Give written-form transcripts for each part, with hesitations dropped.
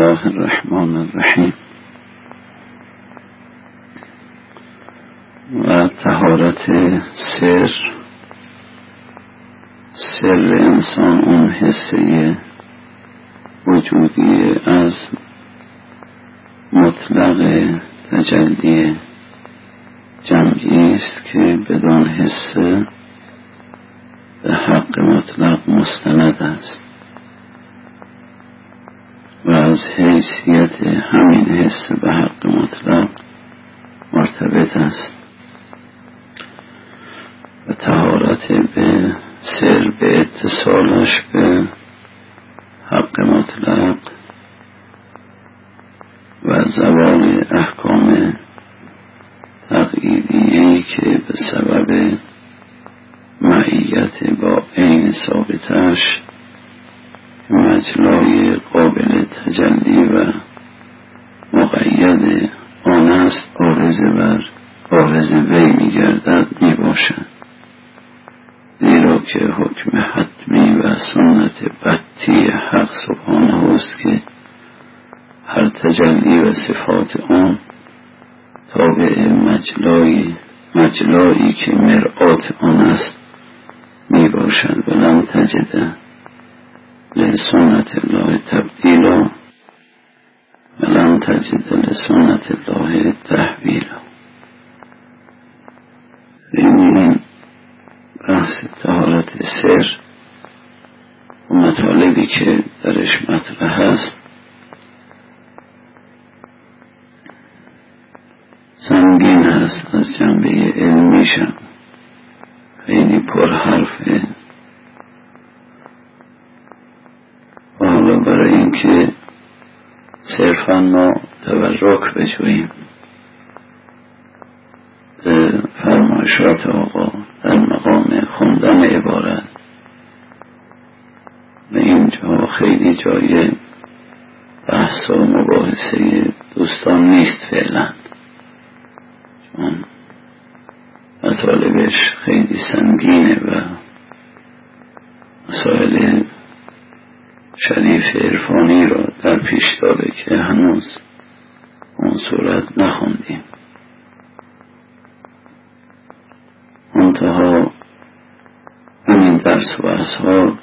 الله الرحمن الرحیم و طهارت سر انسان اون حسه وجودی از مطلق تجلی جمعی است که بدون حسه به حق مطلق مستند است و از حیثیت همین حس به حق مطلق مرتبط است و طهارت به سر به اتصالش به حق مطلق و زوال احکام تقییدیه‌ای که به سبب معیت با عین ثابتش مجلای قابل تجلی و مقید آن است عارض وی می‌گردد میباشد، زیرا که حکم حتمی و سنت بطی حق سبحانه است که هر تجلی و صفات آن تابع مجلایی که مرآت آن است میباشد و لم تجده لسنت الله تبدیلا و لم تجد لسنت الله تحویلا. این بحث طهارت سر و مطالبی که درش مطرح هست سنگین هست، از جنبه علمیشم خیلی پرحرفه که صرفا ما تبرک بجوییم به فرمایشات آقا در مقام خوندن عبارت و اینجا خیلی جای بحث و مباحثه دوستان نیست فعلا، چون مطالبش خیلی سنگینه و مسائل شریف عرفانی را در پیش داره که هنوز اون صورت نخوندیم. منتها همین درس و اصحاب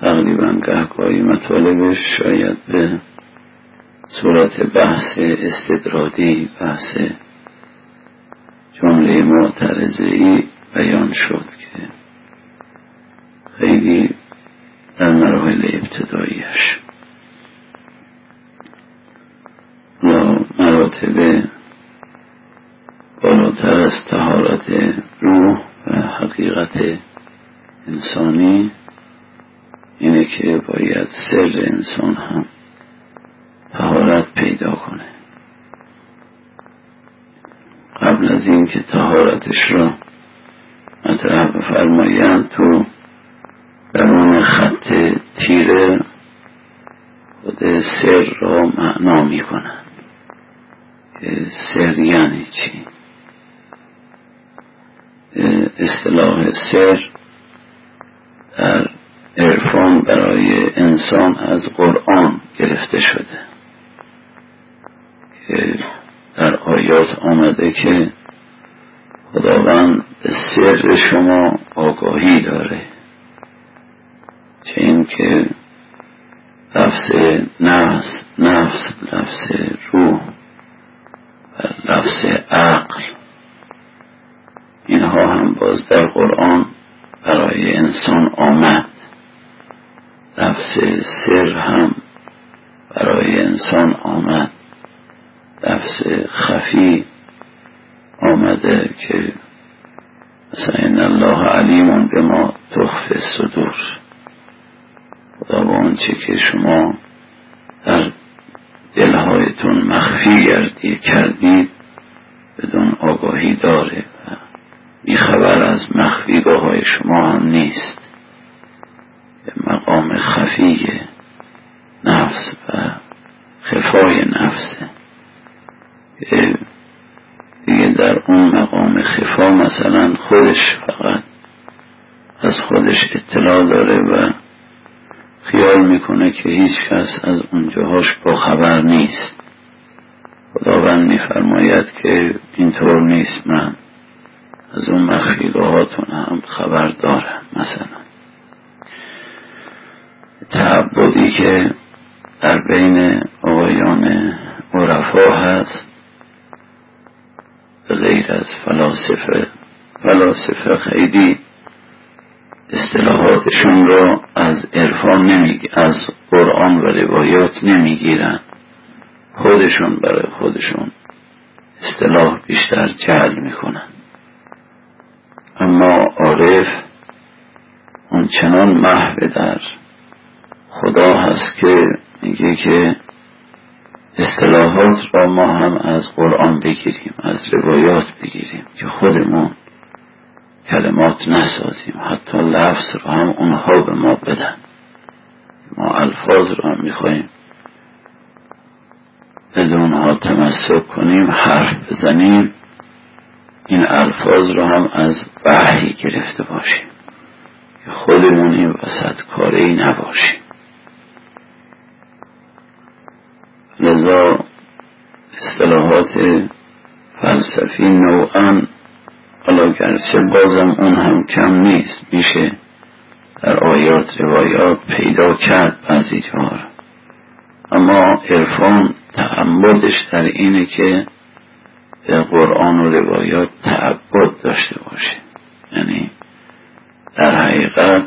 تقریبا گهگاهی مطالبش شاید به صورت بحث استدرادی، بحث جمله معترضه‌ای بیان شد که خیلی در مراحل ابتداییش و مراتب بالاتر از طهارت روح و حقیقت انسانی اینه که باید سر انسان هم طهارت پیدا کنه قبل از این که طهارتش را مطرح بفرمایند. تو درون خط تیره خود سر را معنا می کنند که سر یعنی چی. اصطلاح سر در عرفان برای انسان از قرآن گرفته شده که در آیات آمده که خداوند به سر شما آگاهی داره، چه این که لفظ نفس، لفظ روح و لفظ عقل، اینها هم باز در قرآن برای انسان آمد. لفظ سر هم برای انسان آمد، لفظ خفی آمده که مثلا ان الله علیم بما تخفی الصدور، خدا با آنچه که شما در دلهایتون مخفی کردید بدون آگاهی داره و بیخبر از مخفیگاه‌های شما هم نیست. مقام خفی نفس و خفای نفسه که دیگه در اون مقام خفا مثلا خودش فقط از خودش اطلاع داره و خیال میکنه که هیچ کس از اونجاهاش باخبر نیست. خداوند میفرماید که اینطور نیست، من از اون مخفیگاهاتون هم خبر دارم. مثلا تعبدی که در بین آقایان عرفا هست غیر از فلاسفه خیلی اصطلاحاتشون رو از عرفان از قرآن و روایات نمیگیرن، خودشون برای خودشون اصطلاح بیشتر جعل میکنن. اما عارف اونچنان محو در خدا هست که میگه که اصطلاحات را ما هم از قرآن بگیریم، از روایات بگیریم، که خودمون کلمات نسازیم، حتی لفظ را هم اونها به ما بدن. ما الفاظ را هم میخواییم بدونها تمسک کنیم، حرف بزنیم، این الفاظ را هم از وحی گرفته باشیم، که خودمون این وسط کاری نباشیم. لذا اصطلاحات فلسفی نوعاً، حالا گرچه بازم اون هم کم نیست، میشه در آیات روایات پیدا کرد بعضی جاها، اما عرفان تعبدش در اینه که به قرآن و روایات تعبد داشته باشه. یعنی در حقیقت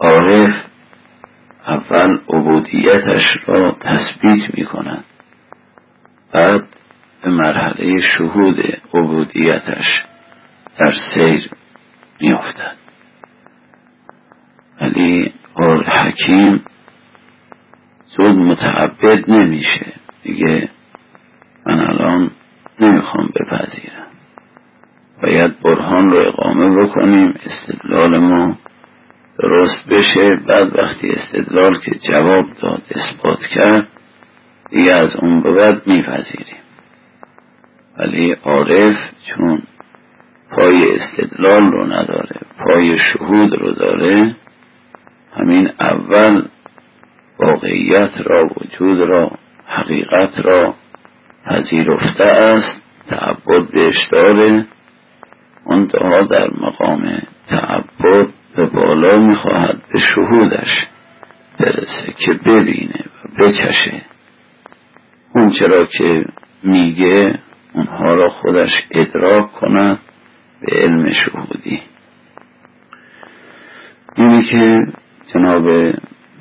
عارف اول عبودیتش را تثبیت می کند، بعد به مرحله شهود عبودیتش در سیر می افتد. ولی حکیم زود متعبد نمیشه، دیگه من الان نمیخوام بپذیرم، باید برهان رو اقامه بکنیم، استدلال ما درست بشه، بعد وقتی استدلال که جواب داد، اثبات کرد، دیگه از اون به بعد میپذیریم. ولی عارف چون پای استدلال رو نداره، پای شهود رو داره، همین اول واقعیت را، وجود را، حقیقت را پذیرفته است، تعبد بهش داره، منتها در مقام تعبد به بالا میخواهد به شهودش برسه، که ببینه و بچشه اون چرا که میگه اونها را خودش ادراک کنه به علم شهودی. اینی که جناب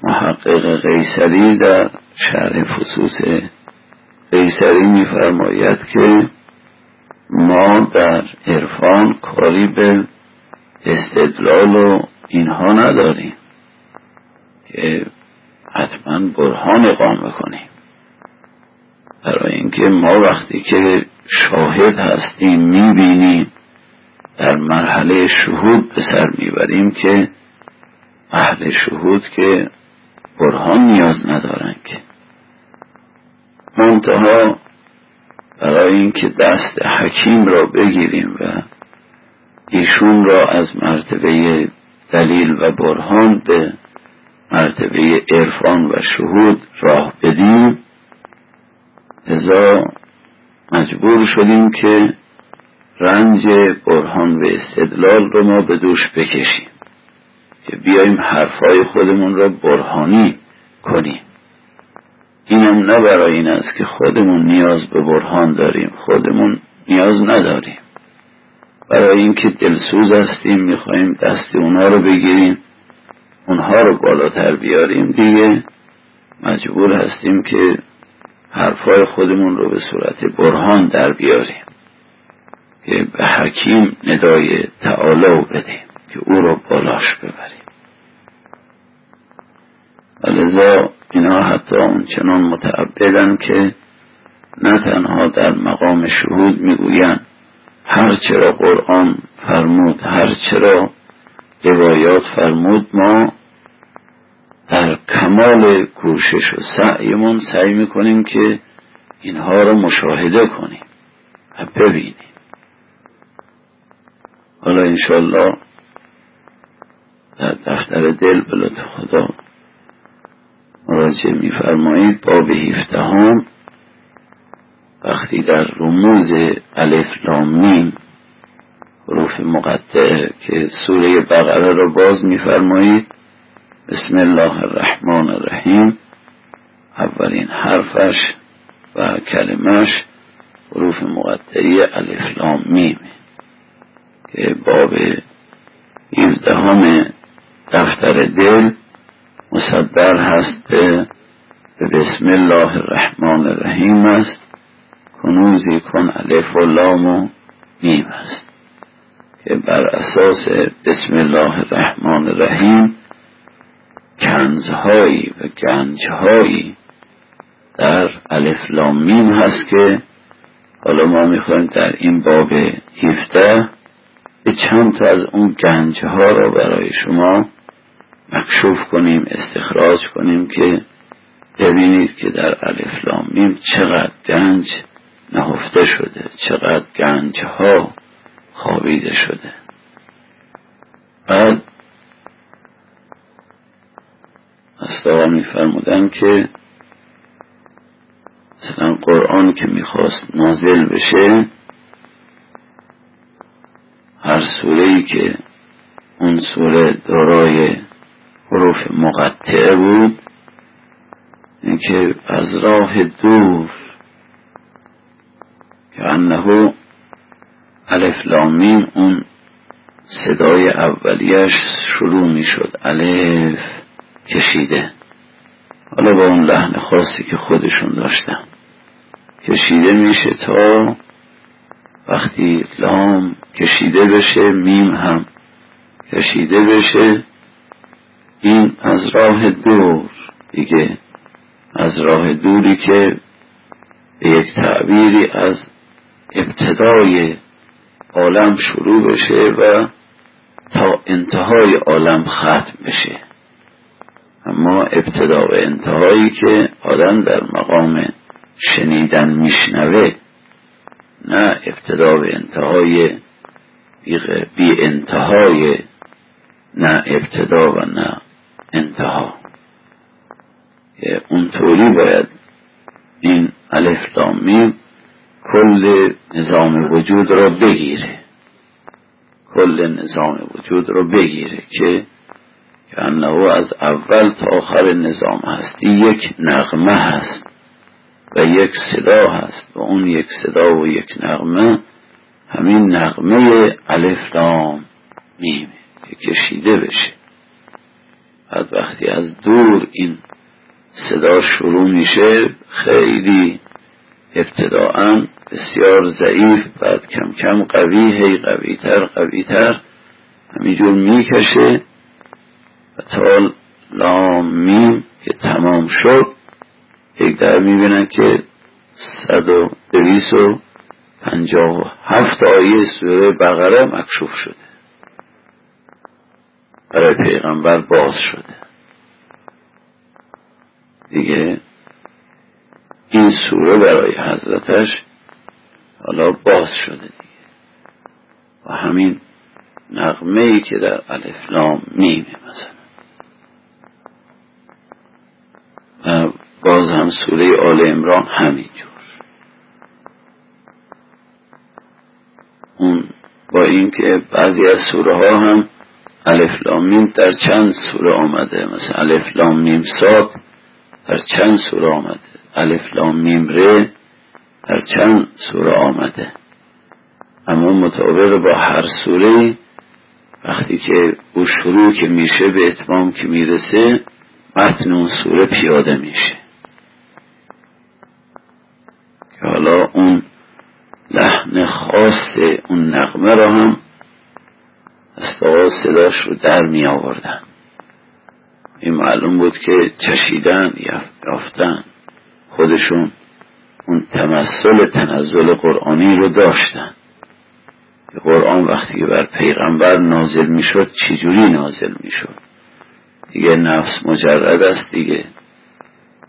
محقق قیصری در شرح فصوص قیصری میفرماید که ما در عرفان کاری به استدلال و اینها نداریم که حتما برهان اقامه کنیم، برای اینکه ما وقتی که شاهد هستیم میبینیم، در مرحله شهود به سر میبریم، که اهل شهود که برهان نیاز ندارن، که منتها برای اینکه دست حکیم را بگیریم و ایشون را از مرتبه دلیل و برهان به مرتبه عرفان و شهود راه بدیم، لذا مجبور شدیم که رنج برهان و استدلال رو ما به دوش بکشیم، که بیاییم حرفای خودمون را برهانی کنیم. اینم نه برای این است که خودمون نیاز به برهان داریم، خودمون نیاز نداریم، برای اینکه دلسوز هستیم، میخواییم دست اونها رو بگیریم، اونها رو بالاتر بیاریم، دیگه مجبور هستیم که حرفای خودمون رو به صورت برهان در بیاریم، که به حکیم ندای تعالی بدیم که او رو بالاش ببریم. ولذا اینا حتی اونچنان متعبدن که نه تنها در مقام شهود میگوین هر چرا قرآن فرمود، هر چرا روایات فرمود، ما در کمال کوشش و سعیمون سعی میکنیم که اینها رو مشاهده کنیم و ببینیم. حالا انشالله در دفتر دل به لطف خدا مراجعه می‌فرمایید باب 17 وقتی در رموز الف لام میم حروف مقطعه که سوره بقره را باز می‌فرمایید بسم الله الرحمن الرحیم، اولین حرفش و کلمش حروف مقطعه الف لام میم که باب 17 دفتر دل مصدر هست به بسم الله الرحمن الرحیم است، کنوزی کن الف و لام و میم است که بر اساس بسم الله الرحمن الرحیم کنزهایی و گنجهایی در الف لام میم هست که حالا ما میخوایم در این باب 17 چند تا از اون گنجها را برای شما مکشوف کنیم، استخراج کنیم که ببینید که در الف لام میم چقدر گنج نهفته شده، چقدر گنجها خوابیده شده. بعد استاد می‌فرمودن که مثلا قرآن که میخواست نازل بشه، هر سوره‌ای که اون سوره دارای حروف مقطعه بود، اینکه از راه دور که انه الف لام میم اون صدای اولیش شروع می شد، الف کشیده، حالا با اون لحن خاصی که خودشون داشتن کشیده میشه تا وقتی لام کشیده بشه میم هم کشیده بشه، این از راه دور دیگه، از راه دوری که به یک تعبیری از ابتدای عالم شروع بشه و تا انتهای عالم ختم بشه. اما ابتدا و انتهایی که آدم در مقام شنیدن میشنوه، نه ابتدا و انتهای بی انتهای، نه ابتدا و نه انتها، که اونطوری باید این الف لام میم کل نظام وجود را بگیره، کل نظام وجود را بگیره که انه از اول تا آخر نظام هستی یک نغمه هست و یک صدا هست و اون یک صدا و یک نغمه همین نغمه الف لام میم که کشیده بشه. بعد وقتی از دور این صدا شروع میشه، خیلی ابتداعا بسیار ضعیف، بعد کم کم قوی، هی قویتر قویتر همینجور میکشه و تا لام میم که تمام شد، یک در میبینن که 257 آیه سوره بقره مکشوف شده، برای پیغمبر باز شده دیگه، این سوره برای حضرتش حالا باز شده دیگه. و همین نغمه‌ای که در الف لام میم مثلا، و باز هم سوره آل عمران همینجور، اون با اینکه بعضی از سوره ها هم الف لام میم در چند سوره آمده، مثلا الف لام میم صاد در چند سوره آمده، الف لام میم ر در چند سوره آمده، اما مطابق با هر سوره وقتی که او شروع که میشه به اتمام که میرسه متن اون سوره پیاده میشه، که حالا اون لحن خاص اون نغمه را هم استاد صداش رو در می آوردن. این معلوم بود که چشیدن، یافتن، خودشون اون تمثل تنزل قرآنی رو داشتن، که قرآن وقتی بر پیغمبر نازل می شد چجوری نازل می شد دیگه، نفس مجرد است دیگه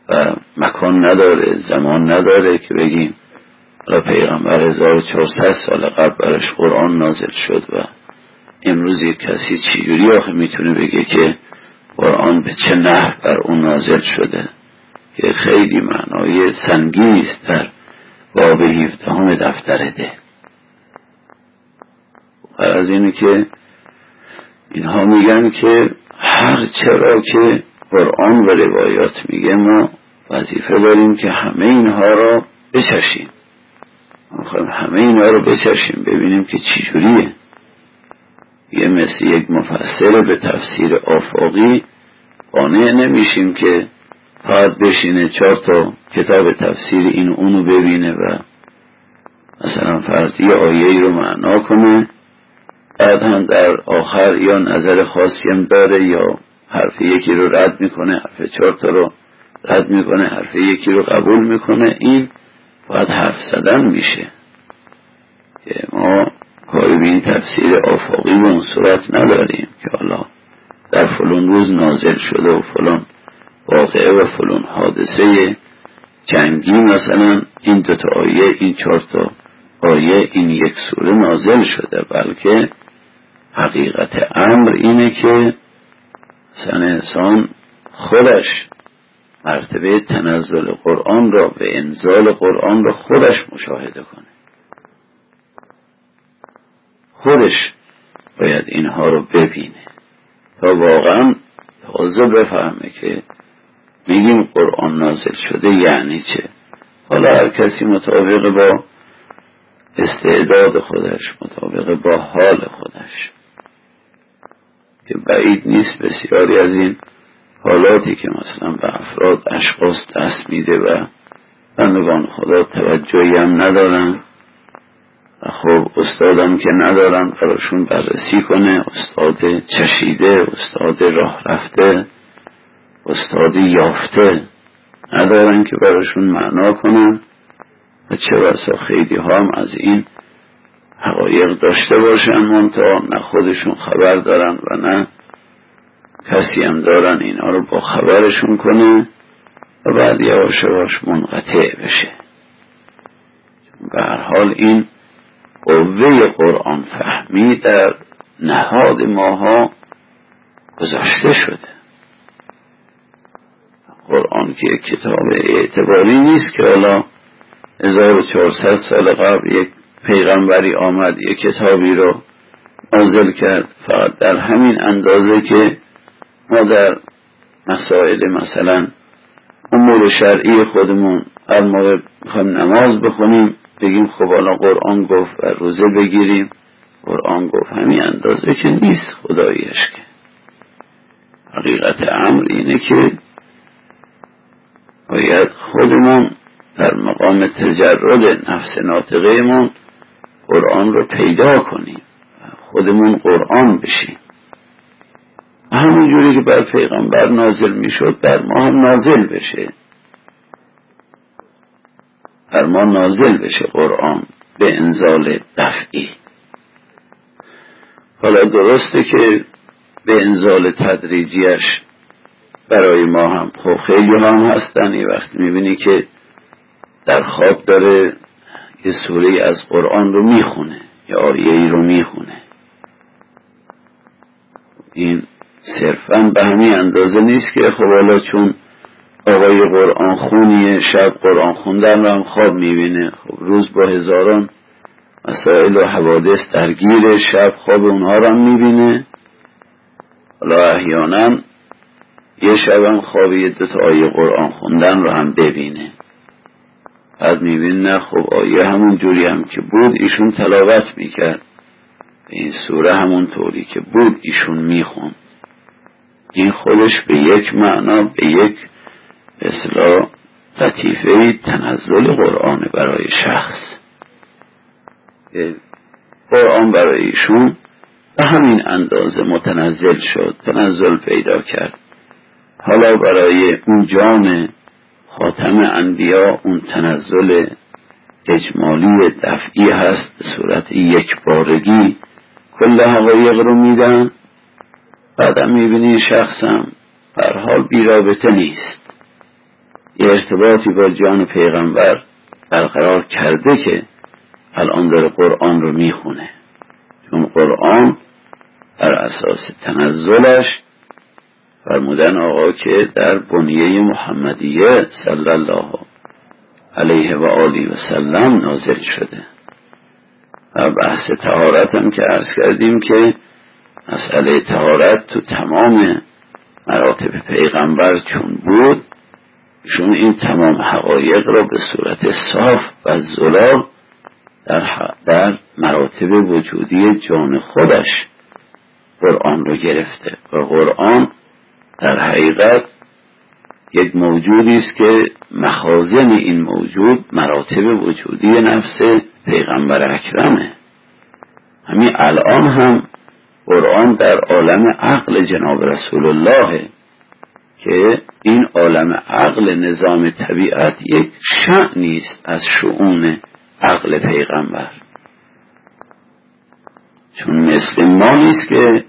و مکان نداره، زمان نداره که بگیم حالا پیغمبر 1400 سال قبل برش قرآن نازل شد و امروز یک کسی چجوری آخه میتونه بگه که قرآن به چه نحو بر اون نازل شده که خیلی معنای سنگینی است در باب 17 دفتر ده. از اینه که اینها میگن که هر چرا که قرآن و روایات میگه ما وظیفه داریم که همه اینها را بچشیم، همه اینها را بچشیم ببینیم که چی جوریه. یه مثل یک مفسر به تفسیر آفاقی قانع نمیشیم که فقط بشینه 4 تا کتاب تفسیر این اونو ببینه و مثلا فرضی آیه‌ای رو معنا کنه، بعد هم در آخر یا نظر خاصی هم داره یا حرف یکی رو رد میکنه، حرف 4 تا رو رد میکنه، حرف یکی رو قبول میکنه. این باید حرف زدن میشه که ما کاری به این تفسیر آفاقی به اون صورت نداریم که حالا در فلان روز نازل شده و فلان واقعه و فلان حادثه جنگی مثلا این 2 تا آیه این 4 تا آیه این یک سوره نازل شده، بلکه حقیقت امر اینه که انسان خودش مرتبه تنزل قرآن را و انزال قرآن را خودش مشاهده کنه، خودش باید اینها رو ببینه تا واقعا تازه بفهمه که میگیم قرآن نازل شده یعنی چه. حالا هر کسی مطابق با استعداد خودش، مطابق با حال خودش، که بعید نیست بسیاری از این حالاتی که مثلا به افراد اشخاص دست میده و بندگان خدا توجهی هم ندارن و خب استادم که ندارن براشون بررسی کنه، استاد چشیده، استاد راه رفته، استاد یافته ندارن که براشون معنا کنن و چه بسا خیلی ها هم از این حقایق داشته باشن منتها نه خودشون خبر دارن و نه کسی هم دارن اینا رو با خبرشون کنه و بعد یواش یواش منقطع بشه. به هر حال این قوه قرآن فهمی در نهاد ماها گذاشته شده. قرآن که کتاب اعتباری نیست که حالا 1400 سال قبل یک پیغمبری آمد یک کتابی رو نازل کرد فقط در همین اندازه که ما در مسائل مثلا امور شرعی خودمون هر موقع میخوایم نماز بخونیم بگیم خب حالا قرآن گفت و روزه بگیریم، قرآن گفت. همین اندازه که نیست خداییش. که حقیقت امر اینه که باید خودمون در مقام تجرد نفس ناطقه من قرآن رو پیدا کنیم، خودمون قرآن بشیم. همون جوری که بر پیغمبر نازل میشد بر ما هم نازل بشه، بر ما نازل بشه قرآن به انزال دفعی. حالا درسته که به انزال تدریجیش برای ما هم خب خیلی هم هستن، یه وقت میبینی که در خواب داره یه سوره از قرآن رو میخونه یا آیه ای رو میخونه، این صرفا به همین اندازه نیست که خب حالا چون آقای قرآن خونیه شب قرآن خوندن رو هم خواب میبینه، خب روز با هزاران مسائل و حوادث درگیره، شب خواب اونها رو هم میبینه. حالا احیانا یه شب هم خواب 2 تا آیه قرآن خوندن رو هم ببینه، بعد میبینه خب آیه همون جوری هم که بود ایشون تلاوت میکرد، این سوره همون طوری که بود ایشون میخوند. این خودش به یک معنا به یک اصطلاح لطیفه تنزل قرآن برای شخص، قرآن برای ایشون به همین اندازه متنزل شد، تنزل پیدا کرد. حالا برای اون جان خاتم انبیا اون تنزل اجمالی دفعی هست، به صورت یک بارگی کل حقایق رو میدن. بعدم میبینی شخصم بر حال بیرابطه نیست، یه ارتباطی با جان پیغمبر برقرار کرده که الان داره قرآن رو میخونه، چون قرآن بر اساس تنزلش فرمودن آقا که در بنیه محمدیه صلی الله علیه و آله و سلم نازل شده. و بحث طهارت هم که عرض کردیم که مسئله طهارت تو تمام مراتب پیغمبر چون بود، چون این تمام حقایق را به صورت صاف و زلال در مراتب وجودی جان خودش قرآن رو گرفته و قرآن در حقیقت یک موجودی است که مخازن این موجود مراتب وجودی نفس پیغمبر اکرمه. همین الان هم قرآن در عالم عقل جناب رسول الله که این عالم عقل نظام طبیعت یک شأنی است از شؤون عقل پیغمبر، چون مثل ما نیست که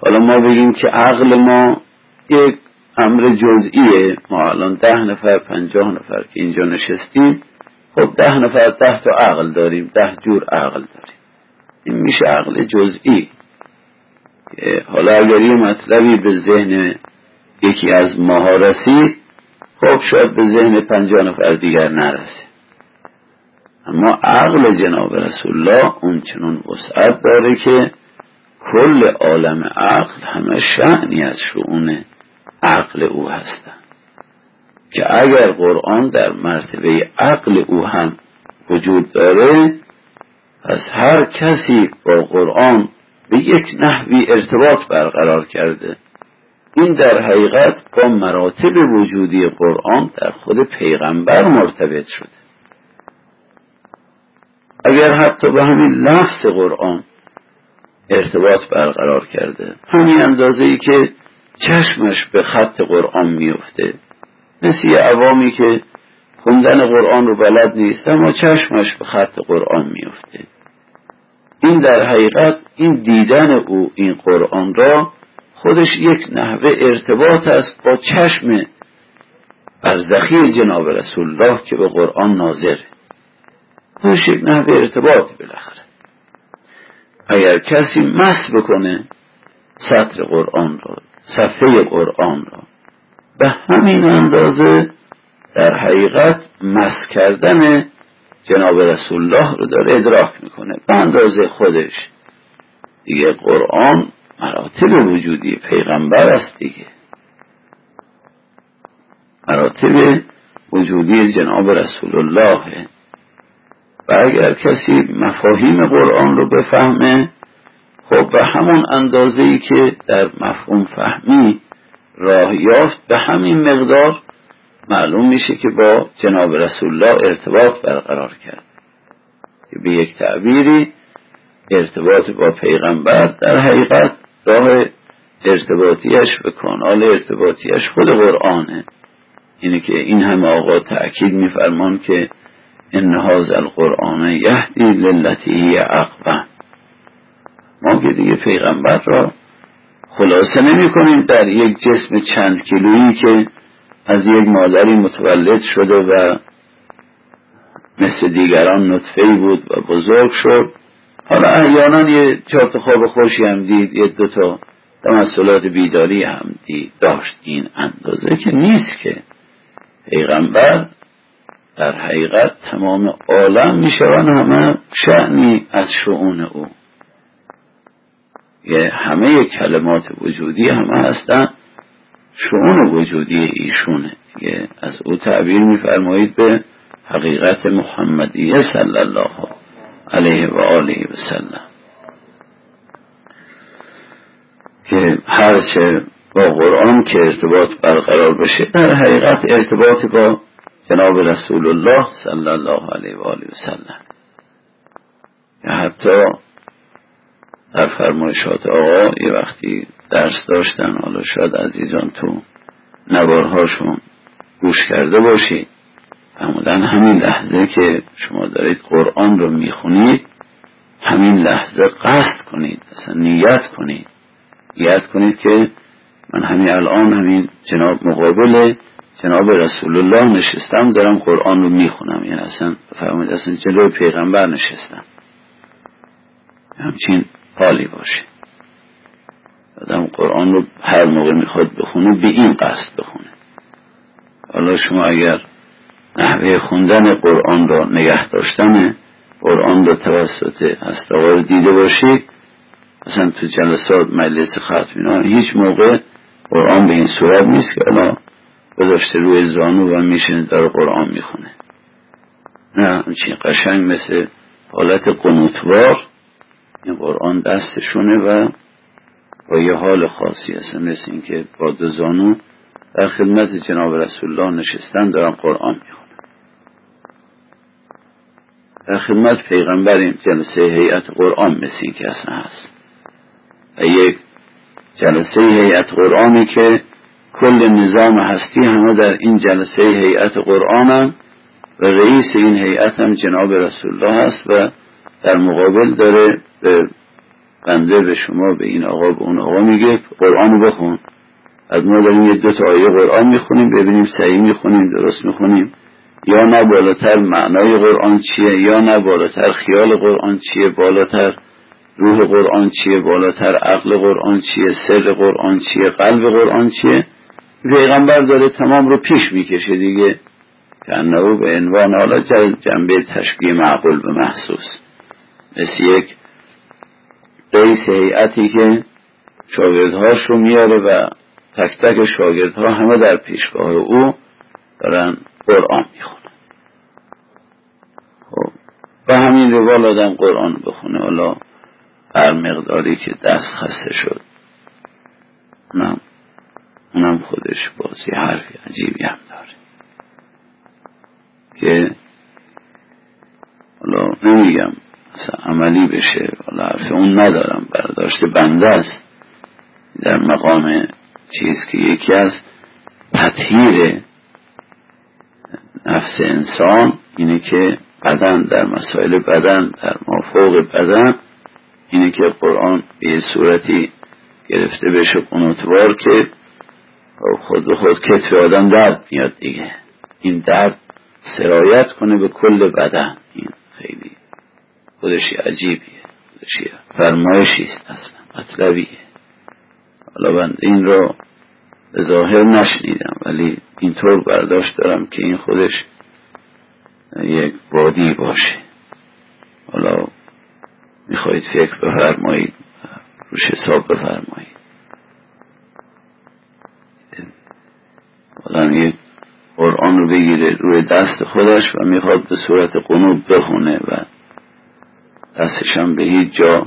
حالا ما بگیم که عقل ما یک امر جزئیه. ما الان 10 نفر 50 نفر که اینجا نشستیم، خب 10 نفر 10 تا عقل داریم، 10 جور عقل داریم. این میشه عقل جزئی. حالا اگر یه مطلبی به ذهن یکی از ماها رسید، خب شاید به ذهن 50 نفر دیگر نرسه. اما عقل جناب رسول الله اون چنون وسعت داره که کل عالم عقل همه شأنی از شؤون عقل او هستند، که اگر قرآن در مرتبه عقل او هم وجود داره، پس هر کسی با قرآن به یک نحوی ارتباط برقرار کرده. این در حقیقت با مراتب وجودی قرآن در خود پیغمبر مرتبط شده. اگر حتی به همین لفظ قرآن ارتباط برقرار کرده، همین اندازه‌ای که چشمش به خط قرآن میفته، مثل یه عوامی که خوندن قرآن رو بلد نیست اما چشمش به خط قرآن میفته، این در حقیقت این دیدن او این قرآن را خودش یک نحوه ارتباط است با چشم برزخی جناب رسول الله که به قرآن ناظره. خودش یک نحوه ارتباط. بالاخره اگر کسی مس بکنه سطر قرآن را، صفحه قرآن را، به همین اندازه در حقیقت مس کردن جناب رسول الله رو داره ادراک میکنه به اندازه خودش. دیگه قرآن مراتب وجودی پیغمبر است، دیگه مراتب وجودی جناب رسول الله. و اگر کسی مفاهیم قرآن رو بفهمه، خب به همون اندازه‌ای که در مفهوم فهمی راه یافت، به همین مقدار معلوم میشه که با جناب رسول الله ارتباط برقرار کرد. به یک تعبیری ارتباط با پیغمبر در حقیقت راه ارتباطیش و کانال ارتباطیش خود قرآنه. اینه که این هم آقا تأکید میفرمان که ان هذا القرآن یهدی للتی هی اقوم. ما که دیگه پیغمبر را خلاصه نمی کنیم در یک جسم چند کیلویی که از یک مادری متولد شده و مثل دیگران نطفه‌ای بود و بزرگ شد. حالا احیانا یه 4 تا خواب خوشی هم دید، یه 2 تا تمثلات بیداری هم دید داشت. این اندازه که نیست که پیغمبر در حقیقت تمام عالم می شوند همه شأنی از شؤون او. همه کلمات وجودی همه هستن شؤون وجودی ایشونه. از او تعبیر میفرمایید به حقیقت محمدیه صلی الله علیه و آله و سلم، که هرچه با قرآن که ارتباط برقرار بشه، در حقیقت ارتباط با جناب رسول الله صلی الله علیه و آله و سلم. حتی در فرمایشات آقا یه وقتی درس داشتن، حالا شاید عزیزان تو نوارهاشون گوش کرده باشید، معمولا همین لحظه که شما دارید قرآن رو میخونید، همین لحظه قصد کنید، اصلا نیت کنید. نیت کنید که من همین الان همین جناب مقابل جناب رسول الله نشستم، دارم قرآن رو میخونم. یعنی اصلا فرمود اصلا جلوی پیغمبر نشستم. همچین حالی باشه. آدم قرآن رو هر موقع میخواد بخونه به این قصد بخونه. حالا شما اگر نحوه خوندن قرآن را، نگه داشتن قرآن را توسط هستاوار دیده باشی، مثلا تو جلسات مجلس ختم هیچ موقع قرآن به این صورت نیست که الان گذاشته روی زانو و میشینه در قرآن میخونه. نه، چی قشنگ مثل حالت قنوتوار این قرآن دستشونه و با یه حال خاصی هست، مثل این که با دو زانو در خدمت جناب رسول الله نشستن دارن قرآن میخونن، در خدمت پیغمبر این جلسه هیئت قرآن مثل این که اصلا هست و یک جلسه هیئت قرآنی که کل نظام هستی همه در این جلسه هیئت قرآن هم و رئیس این هیئت هم جناب رسول الله هست و در مقابل داره به بنده، به شما، به این آقا، به اون آقا میگه قرآن رو بخون. از ما داریم یه دوتا آیه قرآن میخونیم ببینیم صحیح میخونیم، درست میخونیم یا نه، بالاتر معنای قرآن چیه یا نه، بالاتر خیال قرآن چیه، بالاتر روح قرآن چیه، بالاتر عقل قرآن چیه، سر قرآن چیه، قلب قرآن چیه. پیغمبر داره تمام رو پیش میکشه دیگه، کنه او به عنوان حالا جنبه تشبیه معقول به محسوس، مثل یک رئیس هیئتی که شاگردهاش رو میاره و تک تک شاگردها همه در پیشگاه او دارن قرآن میخونن. خب و همین روال آدم قرآن بخونه، حالا هر مقداری که دست خسته شد، اونم خودش بازی حرفی عجیبی هم داره که حالا نمیگم عملی بشه، حالا حرف اون ندارم، برداشت بنده است در مقام چیز که یکی از تطهیر نفس انسان اینه که بدن، در مسائل بدن، در مافوق بدن اینه که قرآن به صورتی گرفته بشه قنوتوار که خود به خود کتف آدم درد میاد دیگه، این درد سرایت کنه به کل بدن. این خیلی خودشی عجیبیه، خودشی فرمایشیست، اصلا مطلبیه. حالا من این رو به ظاهر نشنیدم ولی اینطور برداشت دارم که این خودش یک بادی باشه. حالا میخواید فکر بفرمایید، روش حساب بفرمایید. حالا یک قرآن رو بگیره روی دست خودش و میخواد به صورت قنوت بخونه و دستش هم به هیچ جا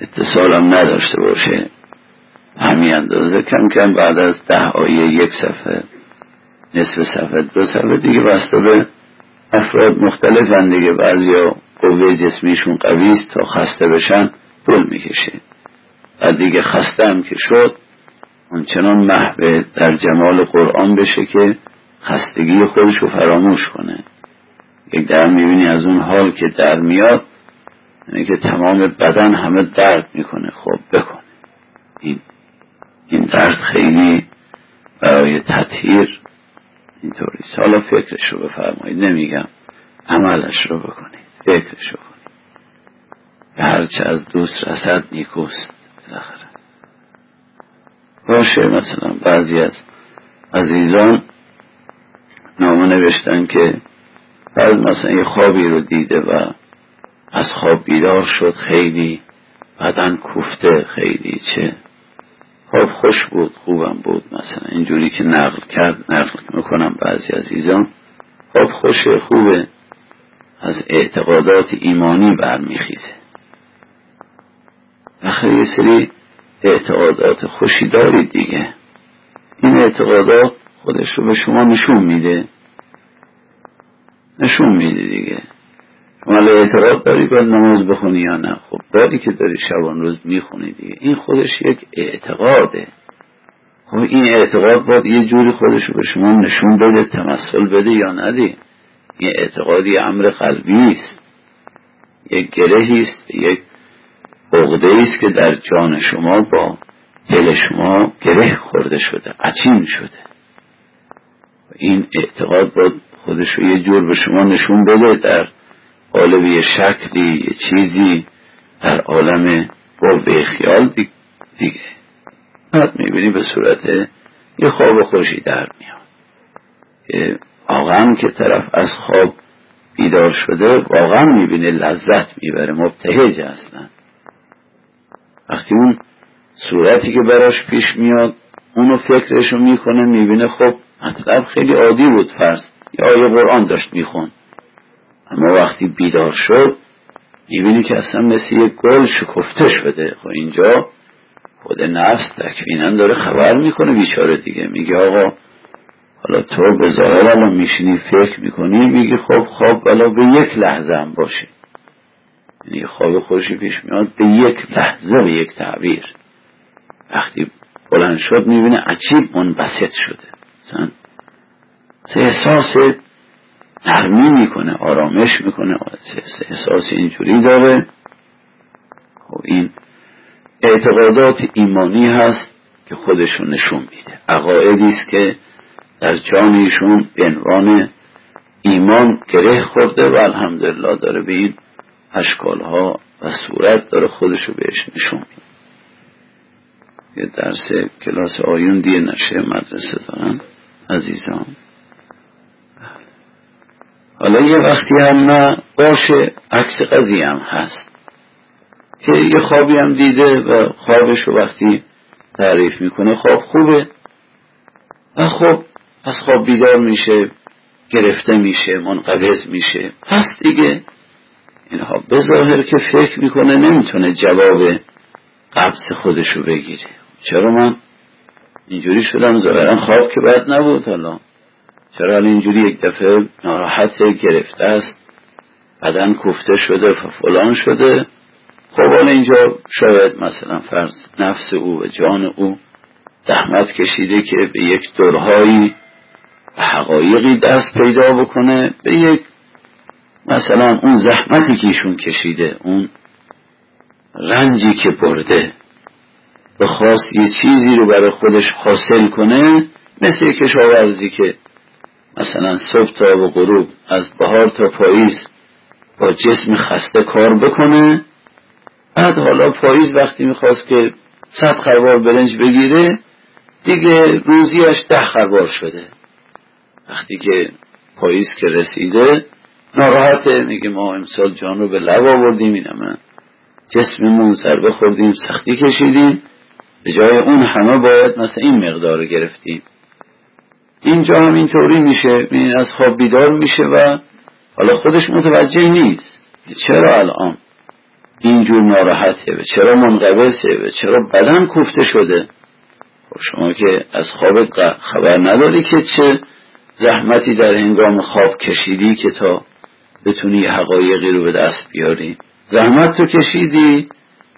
اتصالم نداشته باشه، همین اندازه کم کم بعد از 10 آیه، یک صفحه، نصف صفحه، 2 صفحه دیگه بسته به افراد مختلفن دیگه، بعضیا قوه جسمیشون قویست تا خسته بشن پول میکشه و دیگه خسته هم که شد اونچنان محو در جمال قرآن بشه که خستگی خودشو فراموش کنه. یک در میبینی از اون حال که در میاد یعنی که تمام بدن همه درد میکنه. خب بکنه این درد خیلی برای تطهیر اینطوری. حالا فکرش رو بفرمایید، نمیگم عملش رو بکنید، فکرش رو کنید. به هرچه از دوست رسد نیکوست. بالاخره باشه مثلا بعضی از عزیزان نامه نوشتن که بعد مثلا یه خوابی رو دیده و از خواب بیدار شد، خیلی بدن کوفته، خیلی چه خواب خوش بود، خوبم بود، مثلا اینجوری که نقل میکنم بعضی عزیزان خواب خوشه، خوبه، از اعتقادات ایمانی برمیخیزه. آخه یه سری اعتقادات خوشی دارید دیگه، این اعتقادات خودش رو به شما نشون میده دیگه. مال اعتراض داری باید نماز بخونی یا نه؟ خب داری که داری شبان روز میخونی دیگه، این خودش یک اعتقاده. خب این اعتقاد باید یه جوری خودش رو به شما نشون بده، تمثل بده یا ندی. این اعتقادی امر قلبی است، یک گرهی است، یک عقده‌ای است که در جان شما با دل شما گره خورده شده، عچین شده. این اعتقاد باید خودش رو یه جور به شما نشون بده در عالم یه شکلی، یه چیزی، در عالم قوه خیال دیگه. بعد میبینی به صورت یه خواب خوشی در میاد. آقام که طرف از خواب بیدار شده واقعا میبینه لذت میبره، مبتهج هستن. وقتی اون صورتی که براش پیش میاد اونو فکرشو میکنه، میبینه خب مطلب خیلی عادی بود، فرض یا آیه قرآن داشت میخون. اما وقتی بیدار شد میبینی که اصلا مثل یک گل شکفته شده. خب اینجا خود نفس تکوینا داره خبر میکنه بیچاره دیگه، میگه آقا حالا تو به ظاهر الان میشینی فکر میکنی، میگی خب خواب بلا به یک لحظه هم باشه، یعنی خواب خوشی پیش میاد به یک لحظه، به یک تعبیر. وقتی بلند شد میبینه عجیب منبسط شده، احساس نرمی میکنه، آرامش میکنه، احساس اینجوری داره. خب این اعتقادات ایمانی هست که خودشون نشون میده، عقایدی است که در جانشون به عنوان ایمان گره خورده و الحمدلله داره به این اشکالها و صورت داره خودشو بهش نشون میده. یه درس کلاس آیون دیه نشه مدرسه دارن عزیزان. حالا یه وقتی هم نه باشه، عکس قضیه هم هست که یه خوابی هم دیده و خوابشو وقتی تعریف میکنه خواب خوبه و خب از خواب بیدار میشه، گرفته میشه، منقبض میشه. پس دیگه اینها به ظاهر که فکر میکنه نمیتونه جواب قبض خودشو بگیره. چرا من اینجوری شدم؟ ظاهرا خواب که بد نبود، حالا چرا اینجوری یک دفعه ناراحت گرفته است، بدن کوفته شده و فلان شده؟ خب حالا اینجا شاید مثلا فرض نفس او و جان او زحمت کشیده که به یک دورهایی و حقایقی دست پیدا بکنه، به یک مثلا اون زحمتی که ایشون کشیده، اون رنجی که برده، بخواست یه چیزی رو برای خودش حاصل کنه. مثل کشاورزی که مثلا صبح تا و غروب، از بهار تا پاییز با جسم خسته کار بکنه، بعد حالا پاییز وقتی میخواست که 100 خروار برنج بگیره دیگه روزیش 10 خروار شده. وقتی که پاییز که رسیده ناراحته، میگه ما امسال جان رو به لب آوردیم، این همه جسممون ضربه خوردیم، سختی کشیدیم، به جای اون همه باید مثلا این مقدار رو گرفتیم. اینجا هم اینطوری میشه، این از خواب بیدار میشه و حالا خودش متوجه نیست چرا الان اینجور ناراحته و چرا منقبضه و چرا بدن کوفته شده. خب شما که از خوابت خبر نداری که چه زحمتی در هنگام خواب کشیدی که تا بتونی حقایقی رو به دست بیاری، زحمت تو کشیدی،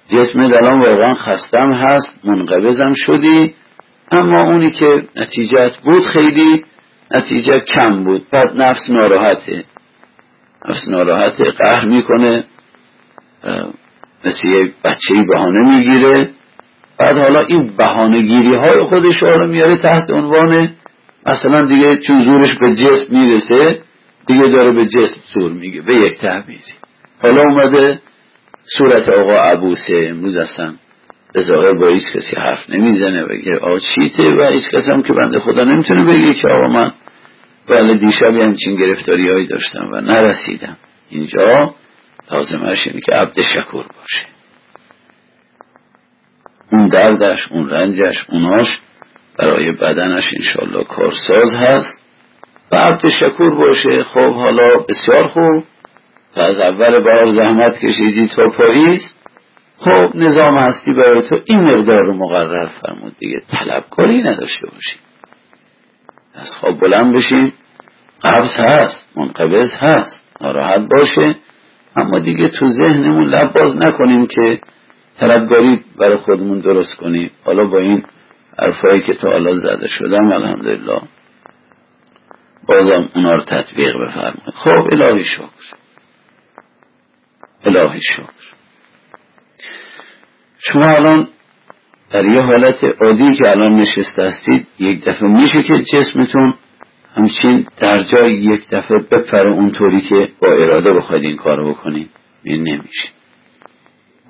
جسم دلان واقعا خستم هست، منقبضم شدی، اما اونی که نتیجت بود خیلی نتیجه کم بود. بعد نفس ناراحته، نفس ناراحته، قهر میکنه، مثل یک بچه‌ای بهانه میگیره. بعد حالا این بهانه‌گیری های خودش رو میاره تحت عنوان مثلا دیگه چون زورش به جسم میرسه دیگه داره به جسم زور میگه، به یک تعبیری. حالا اومده صورت آقا عبوسه، امروز اصلا به ظاهر با هیچ کسی حرف نمیزنه بگه آچیته و هیچ کسی هم که بنده خدا نمیتونه بگه که آقا من بله دیشب همچین گرفتاری هایی داشتم و نرسیدم. اینجا لازمش اینه که عبد شکور باشه، اون دردش، اون رنجش، اوناش برای بدنش انشالله کارساز هست و عبد شکور باشه. خب حالا بسیار خوب، تا از اول بار زحمت کشیدی تا پاییز، خب نظام هستی برای تو این مقدار رو مقرر فرمود دیگه، طلبکاری نداشته باشی، از خواب بلند بشی، قبض هست، منقبض هست، ناراحت باشه، اما دیگه تو ذهنمون لب باز نکنیم که طلبگاری برای خودمون درست کنیم. حالا با این حرفایی که تا حالا زده شدم الحمدلله بازم اونا رو تطبیق بفرمایید. خب الهی شکر، الهی شکر. شما الان در یه حالت عادی که الان نشسته هستید، یک دفعه میشه که جسمتون همچین در جای یک دفعه بپره اونطوری که با اراده بخواید این کارو بکنید؟ این نمیشه.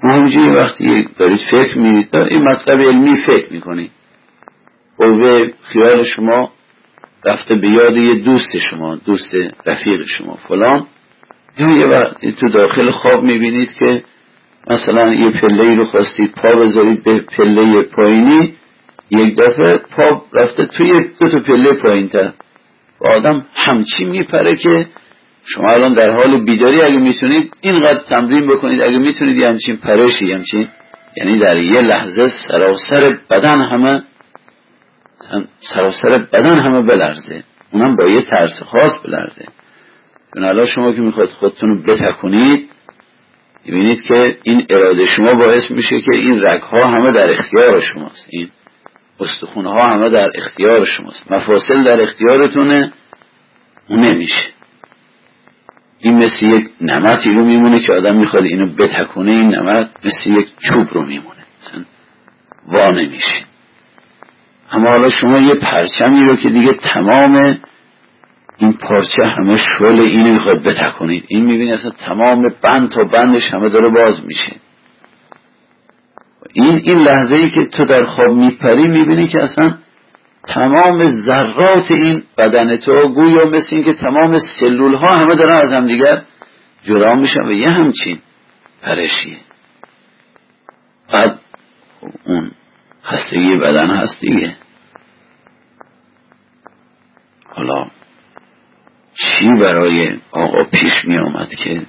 همونجوری وقتی دارید فکر میکنید، این مطلب علمی فکر میکنید، قوه خیال شما رفته به یاد یه دوست شما، دوست رفیق شما فلان، یه وقتی تو داخل خواب میبینید که مثلا یه پلهی رو خواستید پا بذارید به پله پایینی، یک دفعه پا رفته توی دو تا پله پایین تر و آدم همچی میپره که شما الان در حال بیداری اگه میتونید اینقدر تمرین بکنید، اگه میتونید یه همچین پرشی همچین، یعنی در یه لحظه سراسر بدن همه بلرزه، اونم با یه ترس خاص بلرزه. چون الان شما که میخواد خودتون رو بتکنید میبینید که این اراده شما باعث میشه که این رگها همه در اختیار شماست، این استخونه ها همه در اختیار شماست، مفاصل در اختیارتونه، اون نمیشه. این مثل یک نمدی رو میمونه که آدم میخواد اینو بتکونه، این نمد مثل یک چوب رو میمونه، مثلا وا نمیشه. اما حالا شما یه پرچمی رو که دیگه تمام این پارچه همه شعله اینو میخواد بتکونید، این میبینی اصلا تمام بند تا بندش همه داره باز میشه. این لحظه‌ای که تو در خواب میپری میبینی که اصلا تمام ذرات این بدن تو گویا مثل این که تمام سلول ها همه دارن از هم دیگر جدا میشن و یه همچین پرشیه. بعد اون خستگی بدن هست دیگه. حالا چی برای آقا پیش می آمد که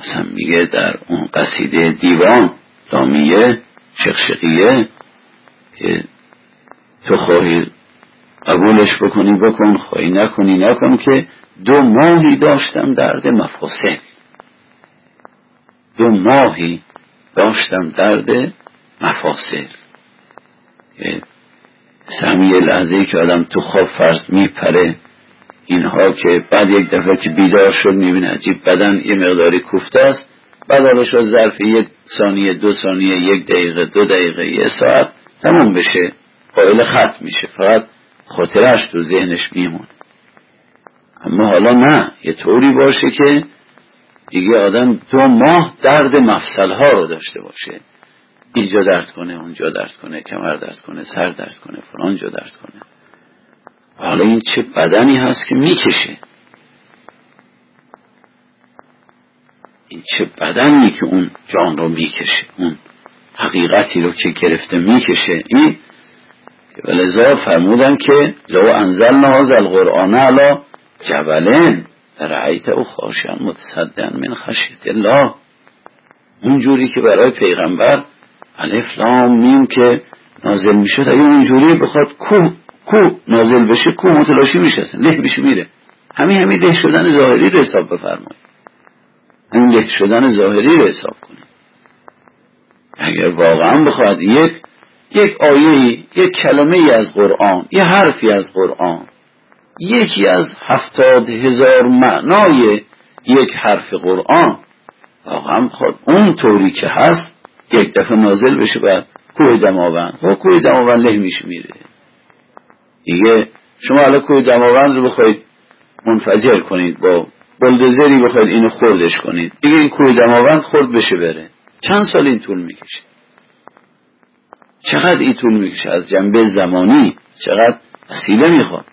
اصلا میگه در اون قصیده دیوان دامیه شقشقیه که تو خواهی قبولش بکنی بکن، خواهی نکنی نکن، که 2 ماهی داشتم درد مفاصل، 2 ماهی داشتم درد مفاصل. سمیه لحظه‌ای که آدم تو خواب فرض میپره اینها، که بعد یک دفعه که بیدار شد میبینه عجیب بدن یه مقداری کوفته است، بعد آبش را ظرف 1 ثانیه 2 ثانیه 1 دقیقه 2 دقیقه 1 ساعت تمام بشه، قائل ختم میشه، فقط خاطرش تو ذهنش میمونه. اما حالا نه، یه طوری باشه که دیگه آدم 2 ماه درد مفصلها رو داشته باشه، اینجا درد کنه، اونجا درد کنه، کمر درد کنه، سر درد کنه، فلان جا درد کنه. حالا این چه بدنی هست که میکشه، این چه بدنی که اون جان رو میکشه، اون حقیقتی رو که گرفته میکشه. این ولذا فرمودن که لو انزلنا هذا القرآن علی جبل لرأیته خاشعا متصدعا من خشیة الله. اونجوری که برای پیغمبر الف لام میم که نازل میشد، اگه اونجوری بخواد کو نازل بشه، کو متلاشی میشه، له بشه میره. همین له شدن ظاهری رو حساب بفرمایید، همین له شدن ظاهری رو حساب کنید. اگر واقعا بخواد یک آیه‌ای، یک کلمه‌ای از قرآن، یک حرفی از قرآن، یکی از 70,000 معنای یک حرف قرآن واقعا بخواد اون طوری که هست یک دفعه نازل بشه بر کوه دماوند، و کوه دماوند له میشه میره دیگه. شما الان کوه دماوند رو بخواید منفجر کنید، با بلدوزری بخواید اینو خوردش کنید، دیگه این کوه دماوند خورد بشه بره. چند سال این طول میکشه؟ چقدر این طول میکشه؟ از جنبه زمانی چقدر وسیله میخواد.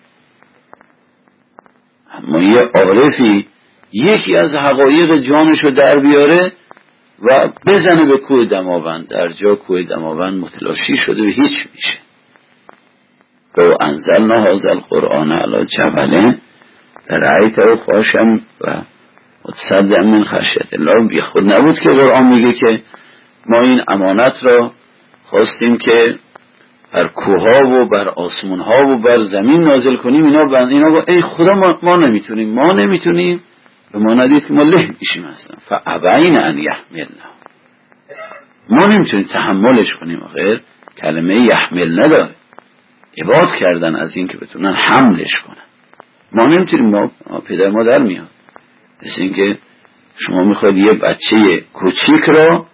اما یه عارفی یکی از حقایق جانشو در بیاره و بزنه به کوه دماوند، در جا کوه دماوند متلاشی شده و هیچ میشه. لو انزلنا هذا القرآن علی جبل لرأیته خاشعا متصدعا من خشیة الله. بی خود نبود که قرآن میگه که ما این امانت را خواستیم که بر کوها و بر آسمان ها و بر زمین نازل کنیم، اینا ای خدا ما نمیتونیم و ما ندید که ما له میشیم اصلا. فابعین ان یحملنا، ما نمیتونیم تحملش کنیم. غیر کلمه یحمل نداره، عباد کردن از این که بتونن حملش کنن. ما نمیتونیم، ما پدر مادر میاد. مثل این که شما میخواید یه بچه کوچیک را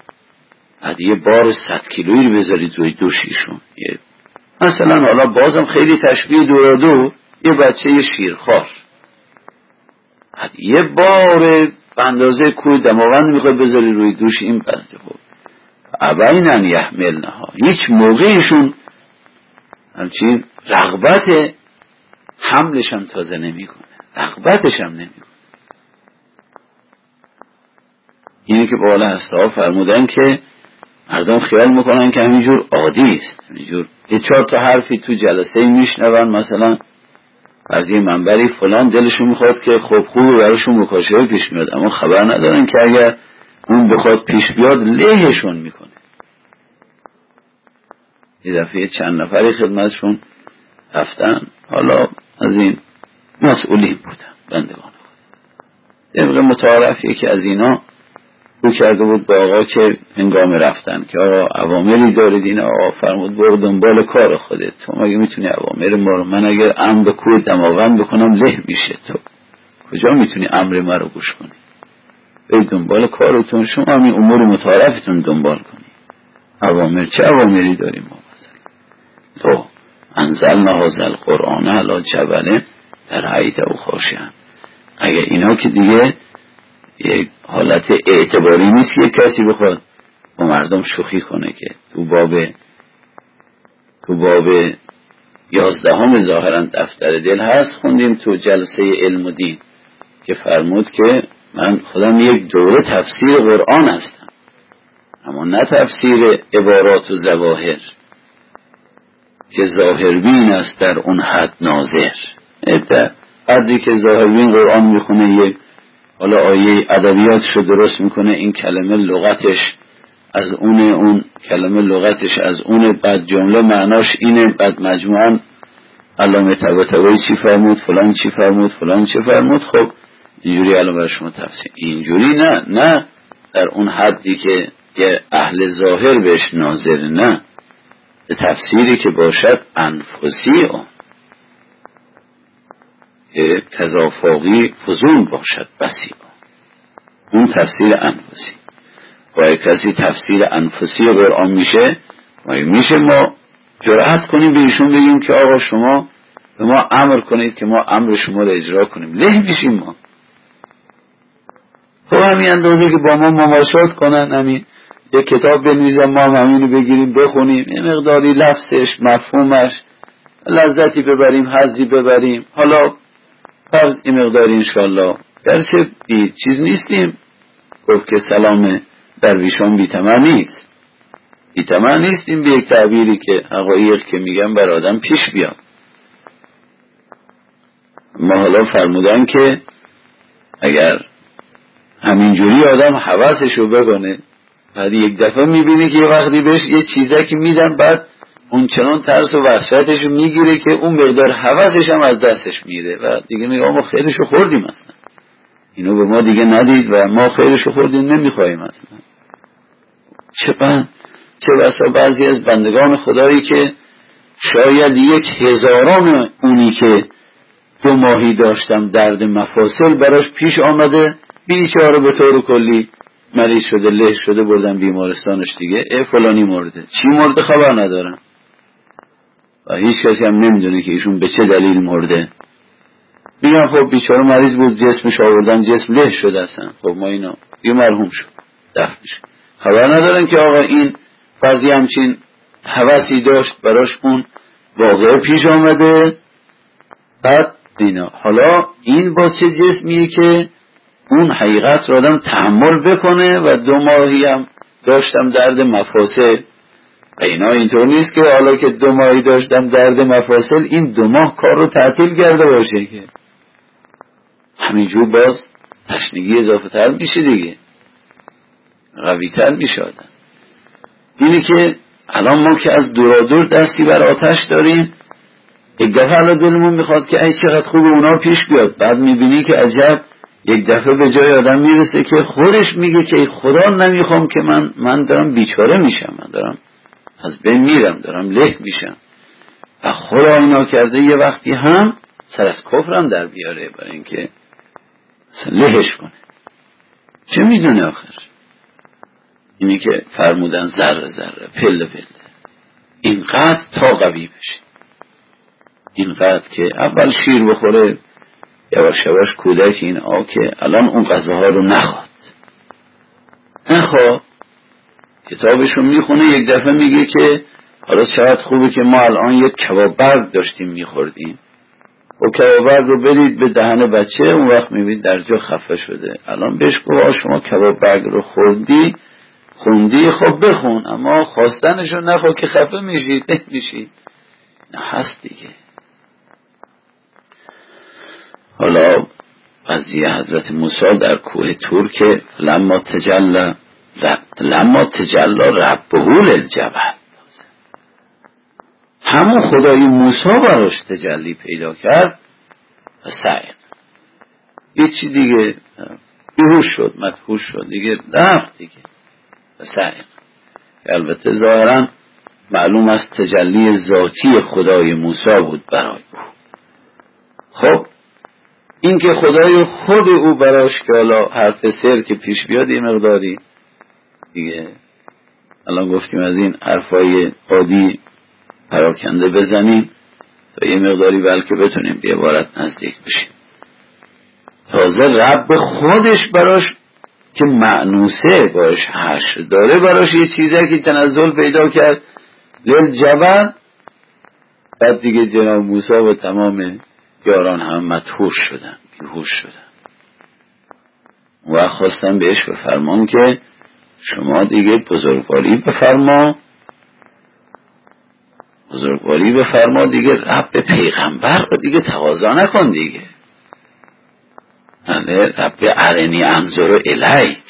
بعد یه بار 100 کیلویی رو بذارید روی دوشیشون، مثلا حالا بازم خیلی تشبیه دورادور، یه بچه شیرخوار بعد یه بار اندازه کوه دماوند میخواد بذاری روی دوش این بنده خود. ابینن یحملنها، هیچ موقعیشون همچنین رغبت حملش هم تازه نمیکنه، رغبتش هم نمیکنه. یعنی که بالا اصلاح فرمودن که مردم خیال میکنن که همینجور عادی است، همینجور یه 4 تا حرفی تو جلسه میشنون، مثلا از یه منبری فلان دلشون میخواد که خب خوب براشون مکاشفه پیش میاد، اما خبر ندارن که اگر اون بخواد پیش بیاد لیهشون میکنه. یه دفعه چند نفری خدمتشون رفتن، حالا از این مسئولین بودن بندگان خود، طبق متعارفیه که از اینا او کرده بود به آقا که هنگام رفتن که آقا اوامری دارید، این آقا فرمود برو دنبال کار خودت، تو مگه میتونی اوامر ما رو، من اگر امر کوه دماغم بکنم له میشه، تو کجا میتونی امر ما رو گوش کنی؟ برید دنبال کارتون، شما همین امور متعارفتون دنبال کنی. اوامر چه اوامری داریم ما؟ لو انزلنا هذا القرآن علی جبل لرأیته خاشعا. اگه اینا که دیگه یک حالت اعتباری نیست که کسی بخواد با مردم شوخی کنه، که تو باب 11 ظاهراً دفتر دل هست، خوندیم تو جلسه علم و دین که فرمود که من خودم یک دوره تفسیر قرآن هستم، اما نه تفسیر عبارات و ظواهر که ظاهربین است در اون حد ناظر، حدی که ظاهربین قرآن میخونه یک حالا آیه ادبیاتشو درست میکنه، این کلمه لغتش از اونه، اون کلمه لغتش از اونه، بعد جمله معناش اینه، بعد مجموعا علامه طباطبایی چی فرمود، فلان چی فرمود، فلان چی فرمود، خب اینجوری الان برای شما تفسیر. اینجوری نه در اون حدی که اهل ظاهر بهش ناظر، نه به تفسیری که باشد انفسی اون تضافاقی فزون باشد، بسی اون تفسیر انفسی. باید کسی تفسیر انفسی قرآن میشه، ما جرأت کنیم به ایشون بگیم که آقا شما به ما امر کنید که ما امر شما را اجرا کنیم، له میشیم ما. خب همین اندازه که با ما مماشات کنن، همین یک کتاب بنویزن ما هم همین رو بگیریم بخونیم، یه مقداری لفظش مفهومش لذتی ببریم، حظی ببریم. حالا فرض این مقدار انشاءالله، گرچه بی چیز نیستیم، گفت که سلام درویشان بی‌تمن نیستیم، به یک تعبیری که حقایق که میگم بر آدم پیش بیام. ما حالا فرمودن که اگر همینجوری آدم حواسش رو بکنه، بعد یک دفعه میبینه که یه وقتی بهش یه چیزه که میدن، بعد اون چنان ترس و وحشتش میگیره که اون مقدار حواسش هم از دستش میره و دیگه میگه ما خیرشو خوردیم، اصلا اینو به ما دیگه ندید و ما خیرشو خوردیم، نمیخوایم اصلا. چه بسا بعضی از بندگان خدایی که شاید 1000 اونی که 2 ماهی داشتم درد مفاصل براش پیش آمده، بیچاره به طور کلی مریض شده، له شده، بردم بیمارستانش، دیگه فلانی مرده، چی مرده خبر ندارم و هیچ کسی هم نمیدونه که ایشون به چه دلیل مرده. میگن خب بیچاره مریض بود، جسمش آوردن، جسم له شده اصلا، خب ما اینا یه مرحوم شد دفنش، خبر ندارن که آقا این فرضی همچین حواسی داشت براش، اون واقعه پیش آمده. بعد اینا حالا این با چه جسمیه که اون حقیقت رو آدم تحمل بکنه و 2 ماهی هم داشتم درد مفاصل. اینا اینطور نیست که حالا که 2 ماهی داشتم درد مفاصل این 2 ماه کار رو تعطیل کرده باشه، که همینجور باز تشنگی اضافه تر میشه دیگه، قوی تر میشه آدم. اینه که الان ما که از دورادور دستی بر آتش داریم، یک دفعه الان دلمون میخواد که ای چقدر خوب اونا پیش بیاد، بعد میبینی که عجب یک دفعه به جای آدم میرسه که خودش میگه که ای خدا نمیخوام که من دارم بیچاره میشم، من دارم از بین میرم، دارم له میشم. و خدا اینا کرده یه وقتی هم سر از کفرم در بیاره، برای اینکه لهش کنه، چه میدونه آخر. اینی که فرمودن ذره ذره، پله پله، اینقدر تا قوی بشه، اینقدر که اول شیر بخوره، یواش یواش کودک این که الان اون غذاها رو نخواد، کتابشو میخونه، یک دفعه میگه که حالا چقدر خوبه که ما الان یک کبابرد داشتیم میخوردیم و کبابرد رو برید به دهن بچه، اون وقت میبینید در جا خفه شده. الان بهش گوه شما کبابرد رو خوندی خب بخون، اما خواستنش رو نخوا که خفه میشید، نمیشید، نه هست دیگه. حالا قضیه حضرت موسی در کوه طور که لما تجلی ربه للجبل، همون خدای موسی براش تجلی پیدا کرد و سعید یه چی دیگه بیهوش شد، مدهوش شد دیگه، رفت دیگه و سعید. البته ظاهرا معلوم است تجلی ذاتی خدای موسی بود برای او. خب این که خدای خود او براش که حالا حرف سر که پیش بیاد یه مقداری دیگه، الان گفتیم از این حرفای عادی پراکنده بزنیم تا یه مقداری بلکه بتونیم به عبارت نزدیک بشیم. تازه رب خودش براش که معنوسه باش حشر داره براش یه چیزه که تنزل پیدا کرد للجبل، بعد دیگه جناب موسی و تمام یاران هم مدهوش شدن، بیهوش شدن و خواستن بهش بفرمان که شما دیگه بزرگواری بفرما دیگه، رب پیغمبر رو دیگه تقاضا نکن دیگه، رب ارنی انظر الیک،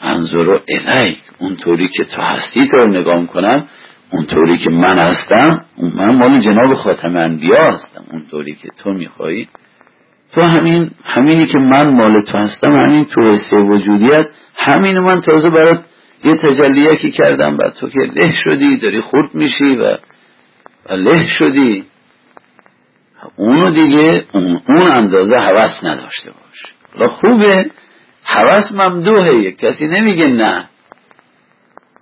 انظر الیک، اونطوری که تو هستی تو رو نگاه کنم، اونطوری که من هستم، من مال جناب خاتم انبیا هستم، اونطوری که تو میخوایی، تو همینی که من مال تو هستم، همین تو حس وجودیت، همین من تازه برات یه تجلیه که کردم، بعد تو که له شدی داری خورد میشی و له شدی، اونو دیگه اون اندازه هوس نداشته باش. و خوبه هوس ممدوحه، کسی نمیگه نه،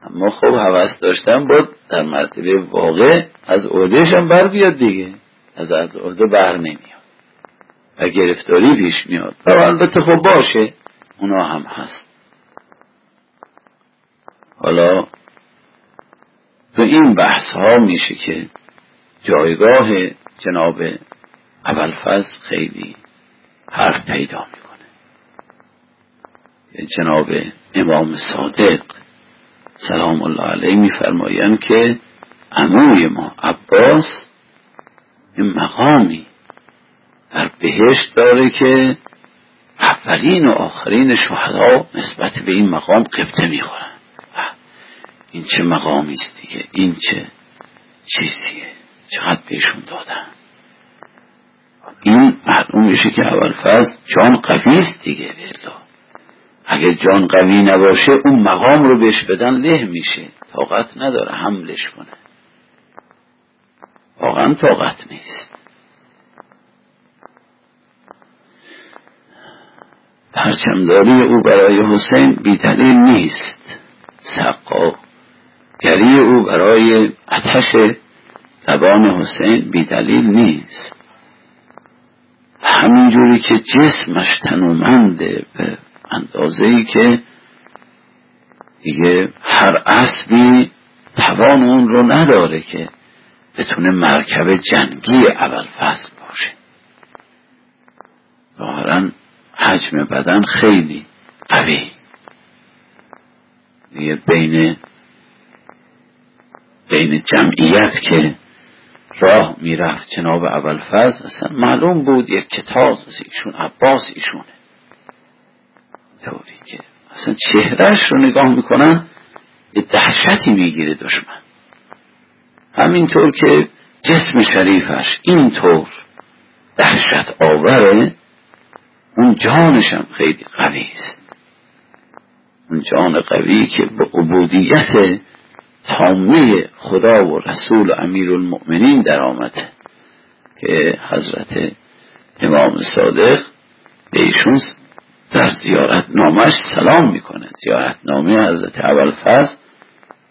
اما خب هوس داشتم باید در مرتبه واقع از عهده‌ش هم بر بیاد دیگه، از عهده بر نمیاد و گرفتاری پیش میاد. و البته خب باشه اونا هم هست. حالا تو این بحث ها میشه که جایگاه جناب ابوالفضل خیلی حرف پیدا میکنه. جناب امام صادق سلام الله علیه میفرمایند که عموی ما عباس این مقامی در بهشت داره که اولین و آخرین شهدا نسبت به این مقام قبطه میخورن. این چه مقامی است دیگه، این چه چیزیه، چقدر بهشون دادن. این معلوم میشه که ابوالفضل جان قوی است دیگه، بله اگه جان قوی نباشه اون مقام رو بهش بدن له میشه، طاقت نداره حملش کنه، واقعا طاقت نیست. پرچمداری او برای حسین بی‌دلیل نیست، سقاگری او برای آتش زبان حسین بی‌دلیل نیست، همینجوری که جسمش تنومنده به اندازه‌ای که دیگه هر اسبی توان اون رو نداره که بتونه مرکب جنگی ابوالفضل باشه. ظاهرا حجم بدن خیلی قوی دیگه، بین جمعیت که راه میرفت جناب ابوالفضل اصلا معلوم بود یک کتاز ایشون عباس ایشونه، طوری که اصلا چهرهش رو نگاه میکنن یه دهشتی میگیره دشمن. همینطور که جسم شریفش اینطور دهشت آوره، اون جانش هم خیلی قوی است، اون جان قوی که به عبودیت تامه خدا و رسول و امیرالمؤمنین در آمده که حضرت امام صادق به ایشون در زیارت نامش سلام میکنه. زیارت نامه حضرت ابوالفضل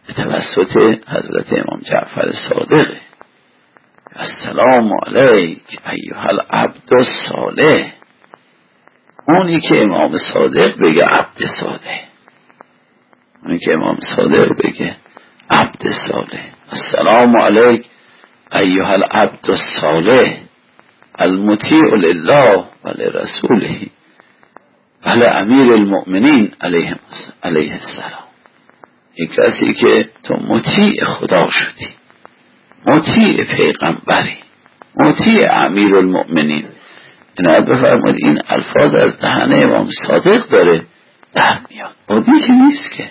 به توسط حضرت امام جعفر صادقه. السلام علیک ایها العبد الصالح، اونی که امام صادق بگه عبد صالح، اونی که امام صادق بگه عبد صالح. السلام علیک ایها العبد الصالح المطیع لله و لرسوله و لامیر المؤمنین علیه السلام. یک کسی که تو مطیع خدا شدی، مطیع پیغمبری، مطیع امیر المؤمنین. اینایت بفرمود این الفاظ از دهنه امام صادق داره در میاد، عادی که نیست که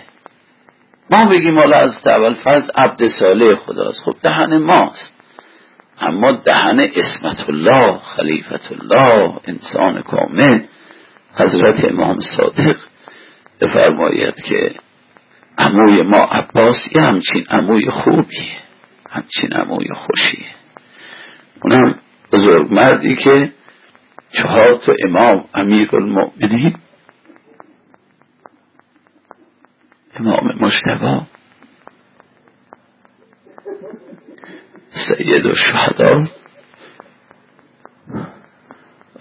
ما بگیم حالا از اول فرض عبد صالح خداست. خب دهن ماست، اما دهن عصمت الله، خلیفت الله، انسان کامل. حضرت امام صادق بفرماید که عموی ما عباس یه همچین عموی خوبیه، همچین عموی خوشیه، اونم بزرگ مردی که 4 تا امام امیرالمؤمنین، امام مجتبی، سید الشهدا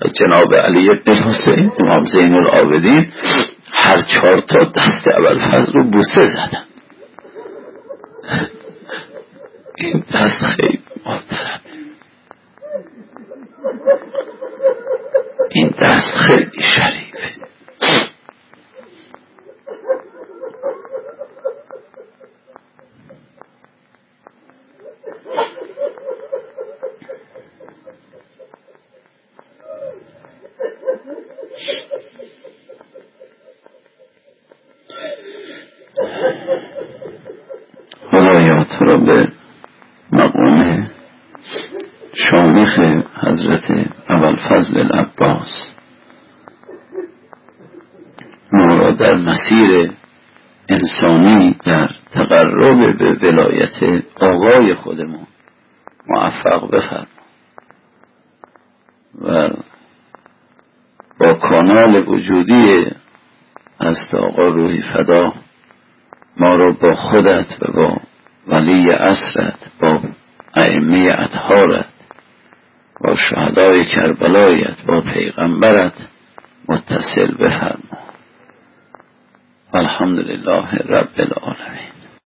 و جناب علی بن حسین امام زین العابدین، هر 4 تا دست ابوالفضل رو بوسه زدن. این دست خیلی محترمه، این دست خیلی شریفه. خدایا تو را به مقام شامخ حضرت ابوالفضل العباس، ما را در مسیر انسانی در تقرب به ولایت آقای خودمون موفق بفرما و با کانال وجودی از آقا روحی فدا ما را با خودت و با ولی عصرت، با ائمه اطهارت، با شهدای کربلایت، با پیغمبرت متصل بفرما. الحمدلله رب العالمین.